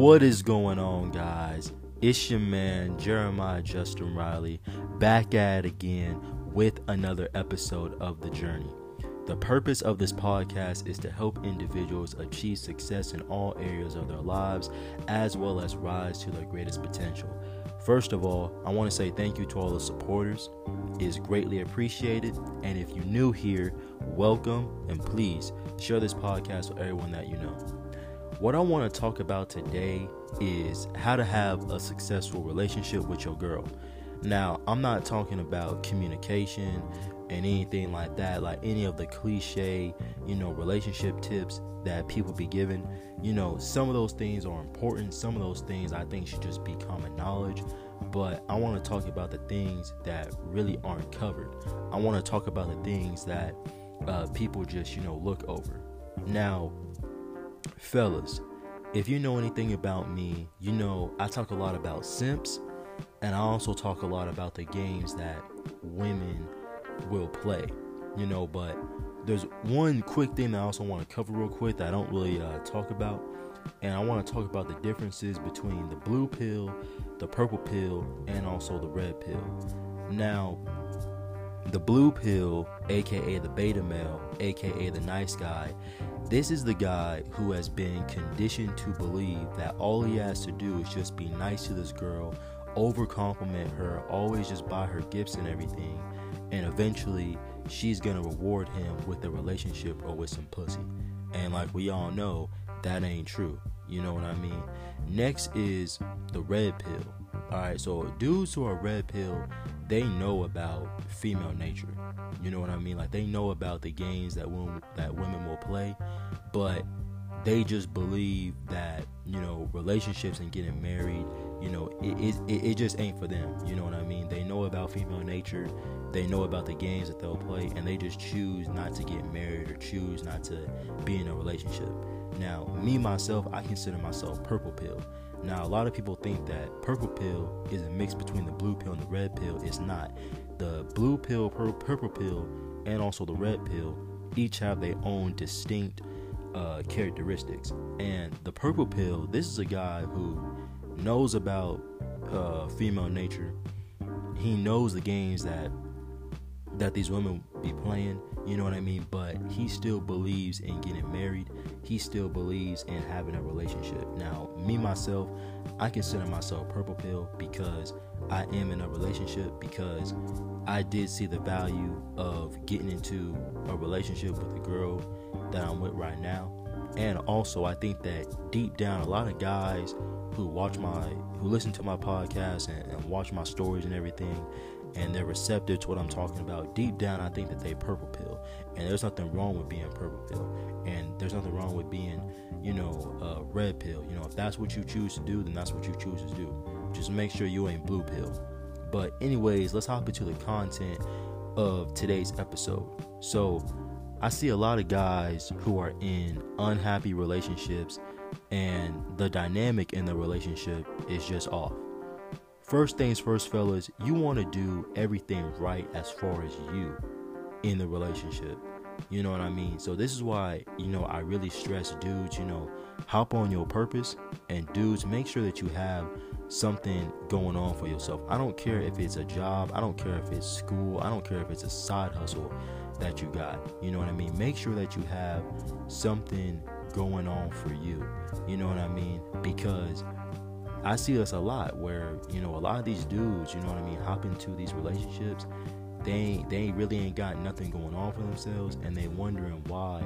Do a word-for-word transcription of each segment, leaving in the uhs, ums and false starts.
What is going on, guys? It's your man Jeremiah Justin Riley, back at it again with another episode of The Journey. The purpose of this podcast is to help individuals achieve success in all areas of their lives, as well as rise to their greatest potential. First of all, I want to say thank you to all the supporters. It is greatly appreciated. And if you're new here, welcome, and please share this podcast with everyone that you know. What I want to talk about today is how to have a successful relationship with your girl. Now, I'm not talking about communication and anything like that, like any of the cliche, you know, relationship tips that people be given. You know, some of those things are important. Some of those things I think should just be common knowledge. But I want to talk about the things that really aren't covered. I want to talk about the things that uh, people just, you know, look over. Now, fellas, if you know anything about me, you know I talk a lot about simps, and I also talk a lot about the games that women will play, you know. But there's one quick thing that I also want to cover real quick that I don't really uh, talk about, and I want to talk about the differences between the blue pill, the purple pill, and also the red pill. Now, the blue pill, aka the beta male, aka the nice guy, this is the guy who has been conditioned to believe that all he has to do is just be nice to this girl, over compliment her, always just buy her gifts and everything, and eventually she's gonna reward him with a relationship or with some pussy. And like we all know, that ain't true. You know what I mean? Next is the red pill. Alright, so dudes who are red pill, they know about female nature. You know what I mean? Like, they know about the games that women, that women will play, but they just believe that, you know, relationships and getting married, you know, it, it, it just ain't for them. You know what I mean? They know about female nature. They know about the games that they'll play, and they just choose not to get married or choose not to be in a relationship. Now, me, myself, I consider myself purple pill. Now, a lot of people think that purple pill is a mix between the blue pill and the red pill. It's not. The blue pill, pur- purple pill, and also the red pill each have their own distinct uh, characteristics. And the purple pill, this is a guy who knows about uh, female nature. He knows the games that that these women be playing, you know what I mean? But he still believes in getting married. He still believes in having a relationship. Now, me, myself, I consider myself purple pill because I am in a relationship, because I did see the value of getting into a relationship with the girl that I'm with right now. And also, I think that deep down, a lot of guys who watch my, who listen to my podcast and, and watch my stories and everything, and they're receptive to what I'm talking about, deep down I think that they purple pill. And there's nothing wrong with being purple pill, and there's nothing wrong with being, you know, uh, red pill. You know, if that's what you choose to do, then that's what you choose to do. Just make sure you ain't blue pill. But anyways, let's hop into the content of today's episode. So I see a lot of guys who are in unhappy relationships, and the dynamic in the relationship is just off. First things first, fellas, you want to do everything right as far as you in the relationship. You know what I mean? So this is why, you know, I really stress dudes, you know, hop on your purpose. And dudes, make sure that you have something going on for yourself. I don't care if it's a job. I don't care if it's school. I don't care if it's a side hustle that you got. You know what I mean? Make sure that you have something going on for you. You know what I mean? Because I see this a lot where, you know, a lot of these dudes, you know what I mean, hop into these relationships, they ain't, they really ain't got nothing going on for themselves, and they wondering why,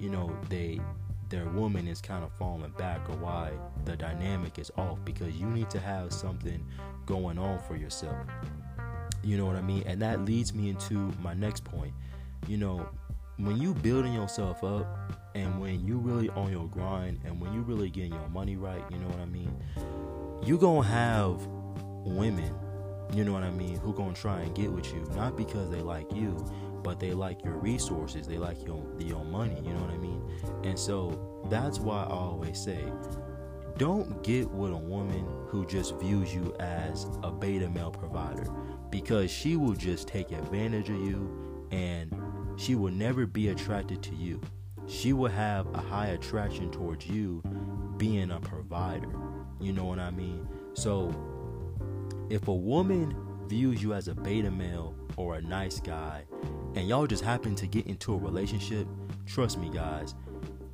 you know, they their woman is kind of falling back, or why the dynamic is off, because you need to have something going on for yourself. You know what I mean? And that leads me into my next point. You know, when you building yourself up, and when you really on your grind, and when you really getting your money right, you know what I mean, you gonna have women, you know what I mean, who gonna try and get with you, not because they like you, but they like your resources, they like your, your money, you know what I mean? And so that's why I always say, don't get with a woman who just views you as a beta male provider, because she will just take advantage of you, and she will never be attracted to you. She will have a high attraction towards you being a provider. You know what I mean? So if a woman views you as a beta male or a nice guy, and y'all just happen to get into a relationship, trust me guys,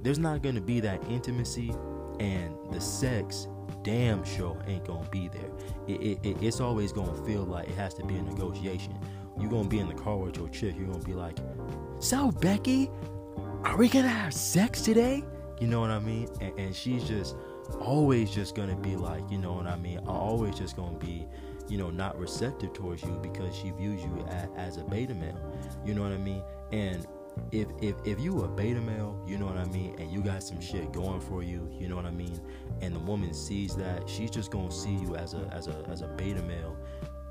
there's not going to be that intimacy, and the sex damn sure ain't going to be there. It, it, it, it's always going to feel like it has to be a negotiation. You're going to be in the car with your chick. You're going to be like, so Becky, are we going to have sex today? You know what I mean? And, and she's just always just going to be like, you know what I mean? I'm always just going to be, you know, not receptive towards you because she views you as, as a beta male. You know what I mean? And if if if you a beta male, you know what I mean, and you got some shit going for you, you know what I mean, and the woman sees that, she's just gonna see you as a as a as a beta male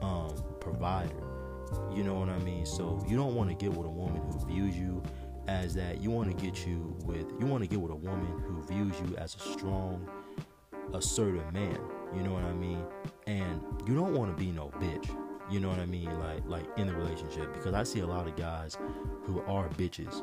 um provider. You know what I mean? So you don't want to get with a woman who views you as that. You want to get you with you want to get with a woman who views you as a strong, assertive man. You know what I mean? And you don't want to be no bitch. You know what I mean? Like, like in the relationship, because I see a lot of guys who are bitches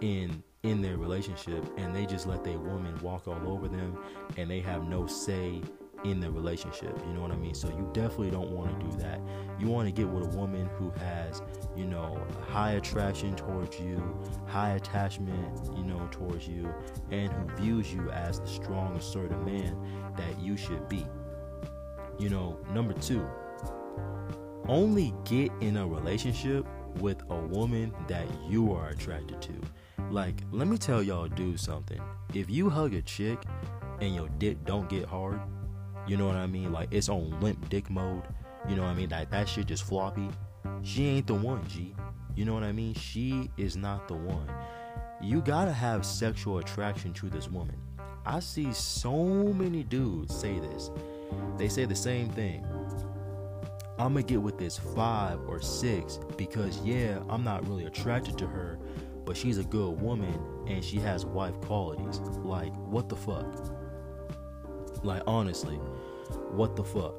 in, in their relationship, and they just let their woman walk all over them, and they have no say in the relationship. You know what I mean? So you definitely don't want to do that. You want to get with a woman who has, you know, high attraction towards you, high attachment, you know, towards you, and who views you as the strong, assertive man that you should be. You know, number two, only get in a relationship with a woman that you are attracted to. Like, let me tell y'all dudes something. If you hug a chick and your dick don't get hard, you know what I mean? Like, it's on limp dick mode. You know what I mean? Like, that shit just floppy. She ain't the one, G. You know what I mean? She is not the one. You gotta have sexual attraction to this woman. I see so many dudes say this. They say the same thing. I'm going to get with this five or six because, yeah, I'm not really attracted to her, but she's a good woman and she has wife qualities. Like, what the fuck? Like, honestly, what the fuck?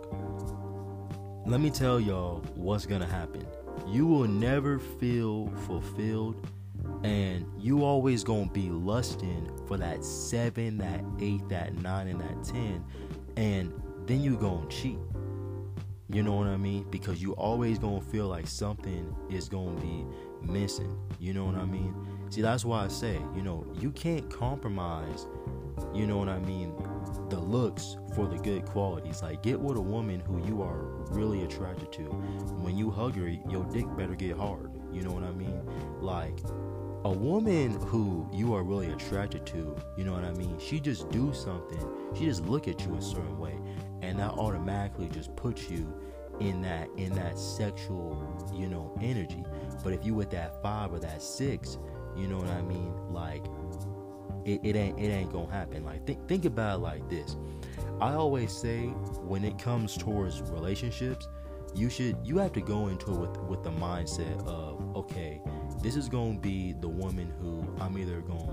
Let me tell y'all what's going to happen. You will never feel fulfilled, and you always going to be lusting for that seven, that eight, that nine, and that ten, and then you going to cheat. You know what I mean? Because you always gonna feel like something is gonna be missing. You know what I mean? See, that's why I say, you know, you can't compromise, you know what I mean, the looks for the good qualities. Like, get with a woman who you are really attracted to. When you hug her, your dick better get hard. You know what I mean? Like, a woman who you are really attracted to, you know what I mean, she just do something. She just look at you a certain way, and that automatically just puts you in that in that sexual, you know, energy. But if you with that five or that six, you know what I mean, like it, it ain't it ain't gonna happen. Like, think think about it like this. I always say, when it comes towards relationships, you should you have to go into it with with the mindset of, okay, this is gonna be the woman who I'm either gonna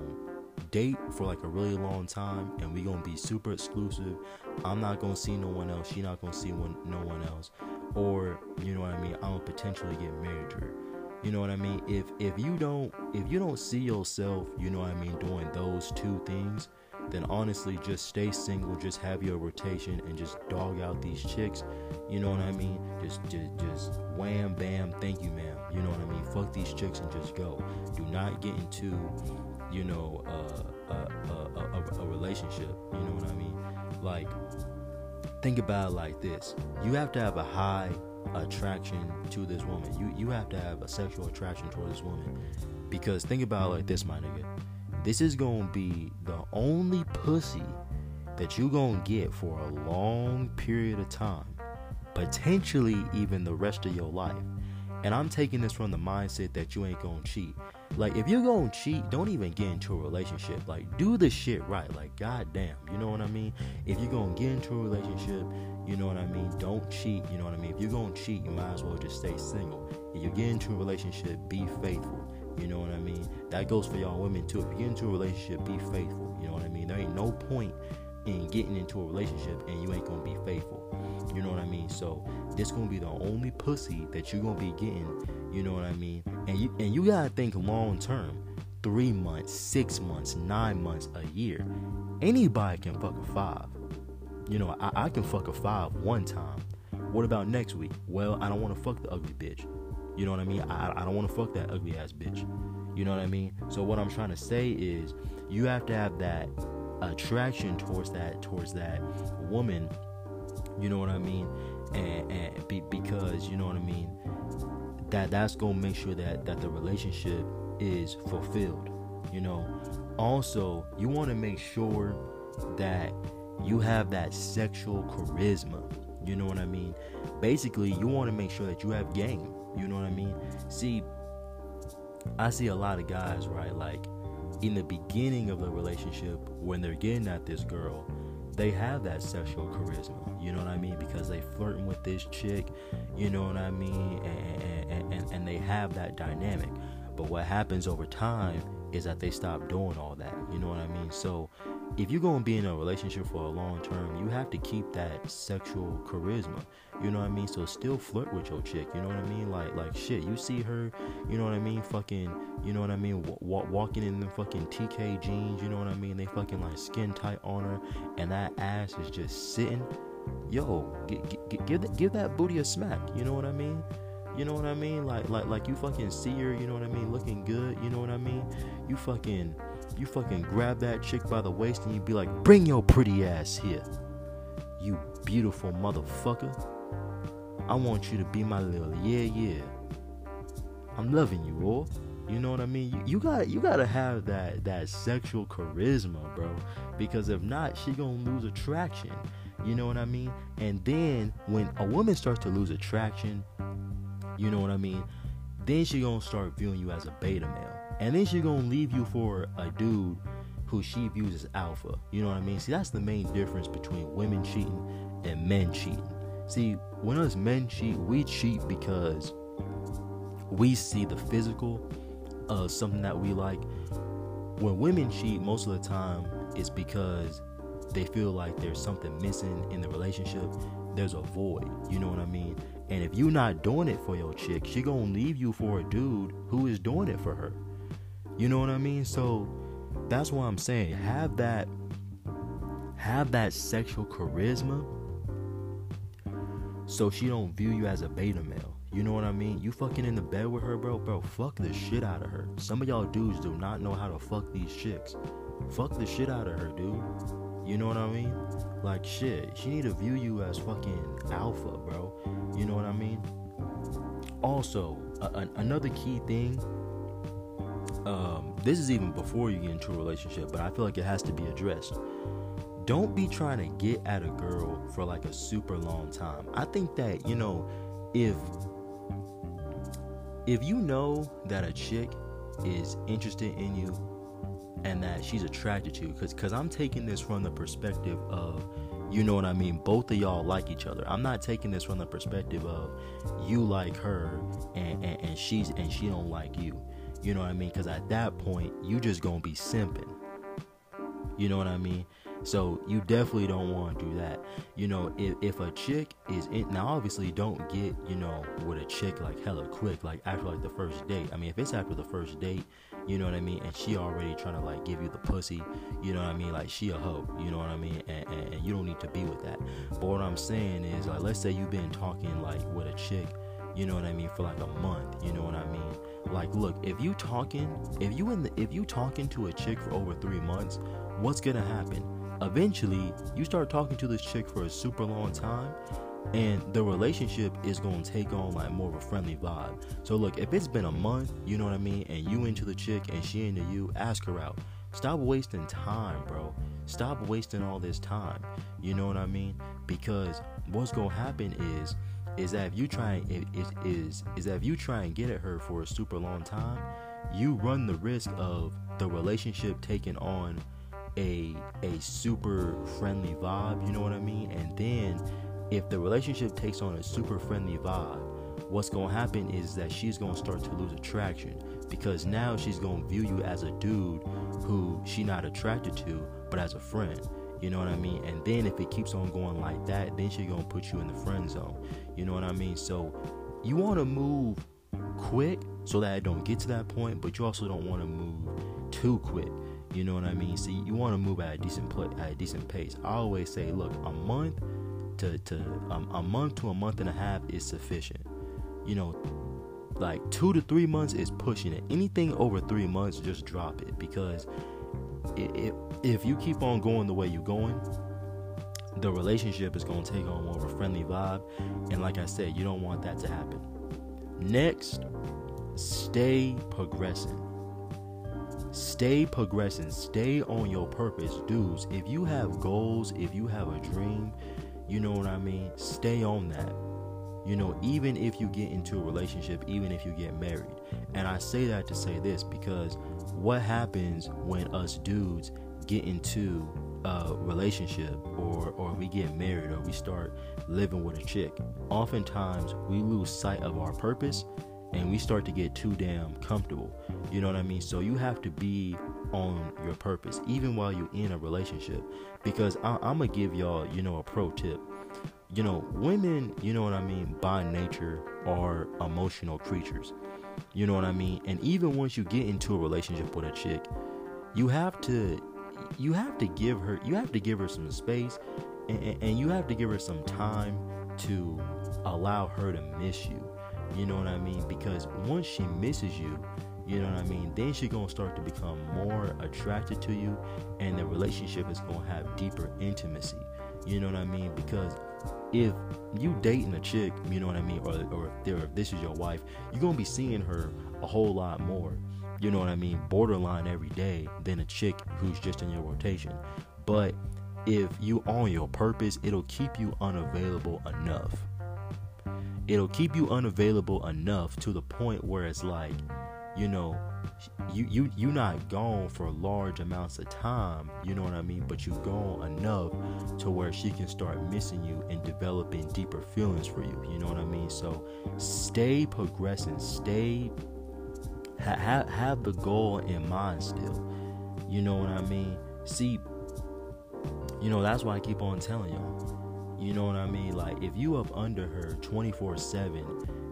date for like a really long time, and we gonna be super exclusive. I'm not gonna see no one else. She not gonna see one, no one else. Or, you know what I mean, I'm gonna potentially get married to her. You know what I mean? If if you don't if you don't see yourself, you know what I mean, doing those two things, then honestly, just stay single. Just have your rotation and just dog out these chicks. You know what I mean? Just just just wham bam, thank you ma'am. You know what I mean? Fuck these chicks and just go. Do not get into, you know, uh, uh, uh, uh, a, a relationship. You know what I mean? Like, think about it like this. You have to have a high attraction to this woman. You you have to have a sexual attraction toward this woman. Because think about it like this, my nigga. This is going to be the only pussy that you going to get for a long period of time. Potentially even the rest of your life. And I'm taking this from the mindset that you ain't going to cheat. Like, if you're going to cheat, don't even get into a relationship. Like, do the shit right. Like, goddamn, you know what I mean? If you're going to get into a relationship, you know what I mean, don't cheat. You know what I mean? If you're going to cheat, you might as well just stay single. If you get into a relationship, be faithful. You know what I mean? That goes for y'all women, too. If you get into a relationship, be faithful. You know what I mean? There ain't no point in getting into a relationship and you ain't going to be faithful. You know what I mean? So this gonna be the only pussy that you're gonna be getting. You know what I mean? And you and you gotta think long term. Three months, six months, nine months, a year. Anybody can fuck a five. You know, I, I can fuck a five one time. What about next week? Well, I don't want to fuck the ugly bitch. You know what I mean? I, I don't want to fuck that ugly ass bitch. You know what I mean? So what I'm trying to say is you have to have that attraction towards that, towards that woman. You know what I mean? And, and be, because, you know what I mean? That that's going to make sure that, that the relationship is fulfilled. You know, also, you want to make sure that you have that sexual charisma. You know what I mean? Basically, you want to make sure that you have game. You know what I mean? See, I see a lot of guys, right? Like, in the beginning of the relationship, when they're getting at this girl, they have that sexual charisma. You know what I mean? Because they flirting with this chick. You know what I mean? And, and, and, and they have that dynamic. But what happens over time is that they stop doing all that. You know what I mean? So if you're going to be in a relationship for a long term, you have to keep that sexual charisma. You know what I mean? So still flirt with your chick. You know what I mean? Like, like shit, you see her, you know what I mean? Fucking, you know what I mean? W- w- walking in the fucking T K jeans, you know what I mean? They fucking like skin tight on her and that ass is just sitting. Yo, g- g- give, the, give that booty a smack. You know what I mean? You know what I mean? Like, like, like you fucking see her, you know what I mean? Looking good, you know what I mean? You fucking, you fucking grab that chick by the waist and you be like, bring your pretty ass here. You beautiful motherfucker. I want you to be my little, yeah, yeah. I'm loving you, all. You know what I mean? You, you got, you got to have that, that sexual charisma, bro. Because if not, she gonna lose attraction. You know what I mean? And then when a woman starts to lose attraction, you know what I mean? Then she gonna start viewing you as a beta male. And then she gonna leave you for a dude who she views as alpha. You know what I mean? See, that's the main difference between women cheating and men cheating. See, when us men cheat, we cheat because we see the physical of something that we like. When women cheat, most of the time, it's because they feel like there's something missing in the relationship. There's a void. You know what I mean? And if you're not doing it for your chick, she gonna leave you for a dude who is doing it for her. You know what I mean? So that's why I'm saying have that, have that sexual charisma, so she don't view you as a beta male. You know what I mean? You fucking in the bed with her, bro, bro. Fuck the shit out of her. Some of y'all dudes do not know how to fuck these chicks. Fuck the shit out of her, dude. You know what I mean? Like, shit, she need to view you as fucking alpha, bro. You know what I mean? Also, a, a, another key thing, um, this is even before you get into a relationship, but I feel like it has to be addressed. Don't be trying to get at a girl for like a super long time. I think that, you know, if, if you know that a chick is interested in you, and that she's attracted to you, because because I'm taking this from the perspective of, you know what I mean, both of y'all like each other. I'm not taking this from the perspective of you like her and, and, and she's and she don't like you. You know what I mean? Because at that point, you just gonna be simping. You know what I mean? So you definitely don't want to do that. You know, if, if a chick is in, now obviously don't get, you know, with a chick like hella quick, like after like the first date. I mean, if it's after the first date, you know what I mean, and she already trying to like give you the pussy, you know what I mean, like she a hoe, you know what I mean, and, and, and you don't need to be with that. But what I'm saying is, like, let's say you've been talking like with a chick, you know what I mean, for like a month, you know what I mean. Like, look, if you talking, if you in the, if you talking to a chick for over three months, what's gonna happen? Eventually, you start talking to this chick for a super long time, and the relationship is going to take on like more of a friendly vibe. So look, if it's been a month, you know what I mean, and you into the chick and she into you, ask her out. Stop wasting time, bro. Stop wasting all this time. You know what I mean? Because what's going to happen is, is that if you try, it, it is, is that if you try and get at her for a super long time, you run the risk of the relationship taking on a a super friendly vibe. You know what I mean? And then if the relationship takes on a super friendly vibe, what's gonna happen is that she's gonna start to lose attraction, because now she's gonna view you as a dude who she not attracted to, but as a friend. You know what I mean? And then if it keeps on going like that, then she's gonna put you in the friend zone. You know what I mean? So you want to move quick so that it don't get to that point, but you also don't want to move too quick. You know what I mean? So you want to move at a decent pl- at a decent pace. I always say, look, a month to to um, a month to a month and a half is sufficient. You know, like two to three months is pushing it. Anything over three months, just drop it, because it, it, if you keep on going the way you're going, the relationship is going to take on more of a friendly vibe. And like I said, you don't want that to happen. Next, stay progressing. Stay progressing. Stay on your purpose, dudes. If you have goals, if you have a dream, you know what I mean? Stay on that. You know, even if you get into a relationship, even if you get married. And I say that to say this, because what happens when us dudes get into a relationship or, or we get married or we start living with a chick, oftentimes we lose sight of our purpose and we start to get too damn comfortable. You know what I mean? So you have to be on your purpose, even while you're in a relationship, because I, I'm going to give y'all, you know, a pro tip. You know, women, you know what I mean, by nature are emotional creatures. You know what I mean? And even once you get into a relationship with a chick, you have to, you have to give her, you have to give her some space, and, and you have to give her some time to allow her to miss you. You know what I mean? Because once she misses you, you know what I mean, then she's going to start to become more attracted to you, and the relationship is going to have deeper intimacy. You know what I mean? Because if you dating a chick, you know what I mean, or or if this is your wife, you're going to be seeing her a whole lot more, you know what I mean, borderline every day, than a chick who's just in your rotation. But if you on your purpose, it'll keep you unavailable enough. It'll keep you unavailable enough to the point where it's like, you know, you you you not gone for large amounts of time, you know what I mean, but you gone enough to where she can start missing you and developing deeper feelings for you. You know what I mean? So stay progressing, stay ha- ha- have the goal in mind still. You know what I mean? See, you know, that's why I keep on telling y'all. You know what I mean? Like, if you up under her twenty-four seven,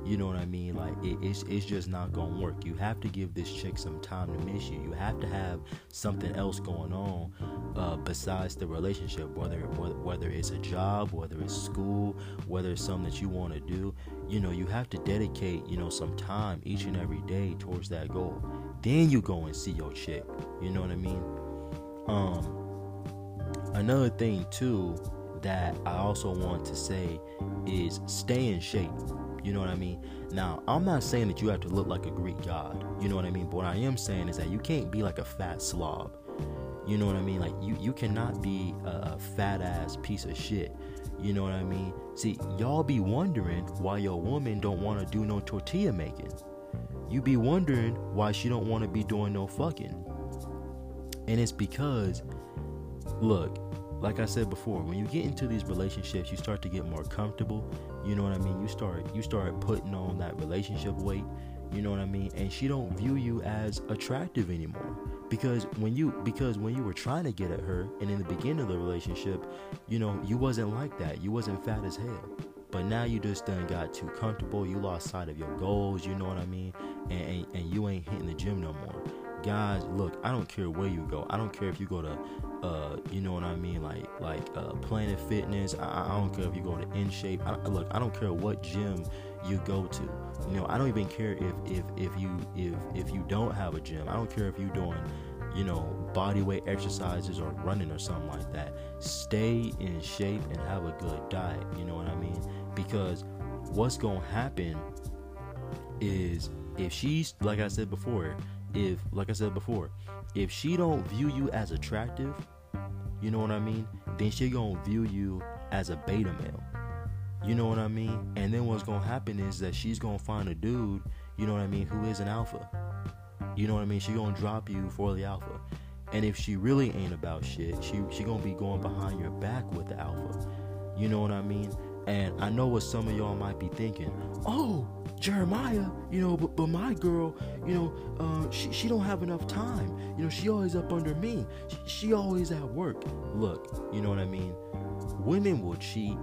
you know what I mean? Like, it, it's it's just not going to work. You have to give this chick some time to miss you. You have to have something else going on uh, besides the relationship, whether whether it's a job, whether it's school, whether it's something that you want to do. You know, you have to dedicate, you know, some time each and every day towards that goal. Then you go and see your chick. You know what I mean? Um, another thing, too, that I also want to say is stay in shape. You know what I mean? Now, I'm not saying that you have to look like a Greek god. You know what I mean? But what I am saying is that you can't be like a fat slob. You know what I mean? Like, you, you cannot be a, a fat-ass piece of shit. You know what I mean? See, y'all be wondering why your woman don't want to do no tortilla making. You be wondering why she don't want to be doing no fucking. And it's because, look, like I said before, when you get into these relationships, you start to get more comfortable. You know what I mean? You start you start putting on that relationship weight. You know what I mean? And she don't view you as attractive anymore. Because when you because when you were trying to get at her and in the beginning of the relationship, you know, you wasn't like that. You wasn't fat as hell. But now you just done got too comfortable. You lost sight of your goals. You know what I mean? And, and, and you ain't hitting the gym no more. Guys, look, I don't care where you go. I don't care if you go to, uh, you know what I mean, like like uh, Planet Fitness. I, I don't care if you go to InShape. I, look, I don't care what gym you go to. You know, I don't even care if if if you if if you don't have a gym. I don't care if you're doing, you know, body weight exercises or running or something like that. Stay in shape and have a good diet. You know what I mean? Because what's gonna happen is if she's like I said before. If, like I said before, if she don't view you as attractive, you know what I mean, then she gonna view you as a beta male. You know what I mean? And then what's gonna happen is that she's gonna find a dude, you know what I mean, who is an alpha. You know what I mean? She gonna drop you for the alpha. And if she really ain't about shit, she, she gonna be going behind your back with the alpha. You know what I mean? And I know what some of y'all might be thinking. Oh, Jeremiah, you know, but, but my girl, you know, uh, she, she don't have enough time. You know, she always up under me. She, she always at work. Look, you know what I mean? Women will cheat,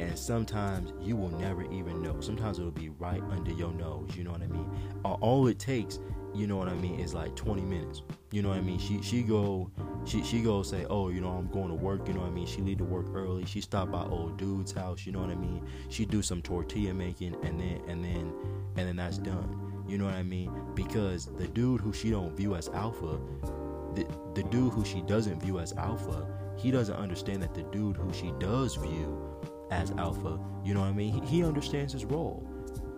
and sometimes you will never even know. Sometimes it'll be right under your nose, you know what I mean? All it takes you know what I mean, is like twenty minutes. You know what I mean? She she go she she go say, oh, you know, I'm going to work, you know what I mean? She leave to work early. She stop by old dude's house, you know what I mean? She do some tortilla making, and then and then and then that's done. You know what I mean? Because the dude who she don't view as alpha, the the dude who she doesn't view as alpha, he doesn't understand that the dude who she does view as alpha, you know what I mean? He, he understands his role.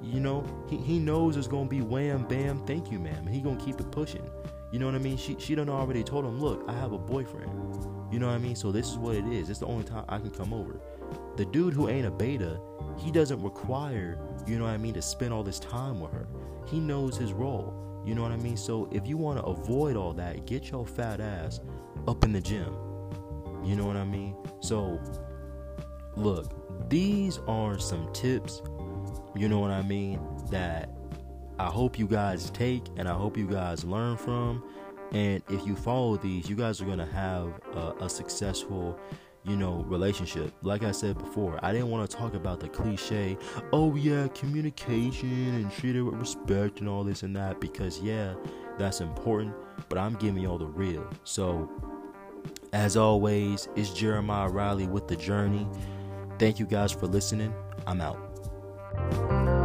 You know, he, he knows it's gonna be wham, bam, thank you, ma'am. And he gonna keep it pushing. You know what I mean? She she done already told him, look, I have a boyfriend. You know what I mean? So this is what it is. It's the only time I can come over. The dude who ain't a beta, he doesn't require, you know what I mean, to spend all this time with her. He knows his role. You know what I mean? So if you wanna avoid all that, get your fat ass up in the gym. You know what I mean? So look, these are some tips, you know what I mean, that I hope you guys take and I hope you guys learn from. And if you follow these, you guys are going to have a, a successful, you know, relationship. Like I said before, I didn't want to talk about the cliche, oh yeah, communication and treat it with respect and all this and that, because yeah, that's important, but I'm giving y'all the real. So as always, it's Jeremiah Riley with The Journey. Thank you guys for listening. I'm out.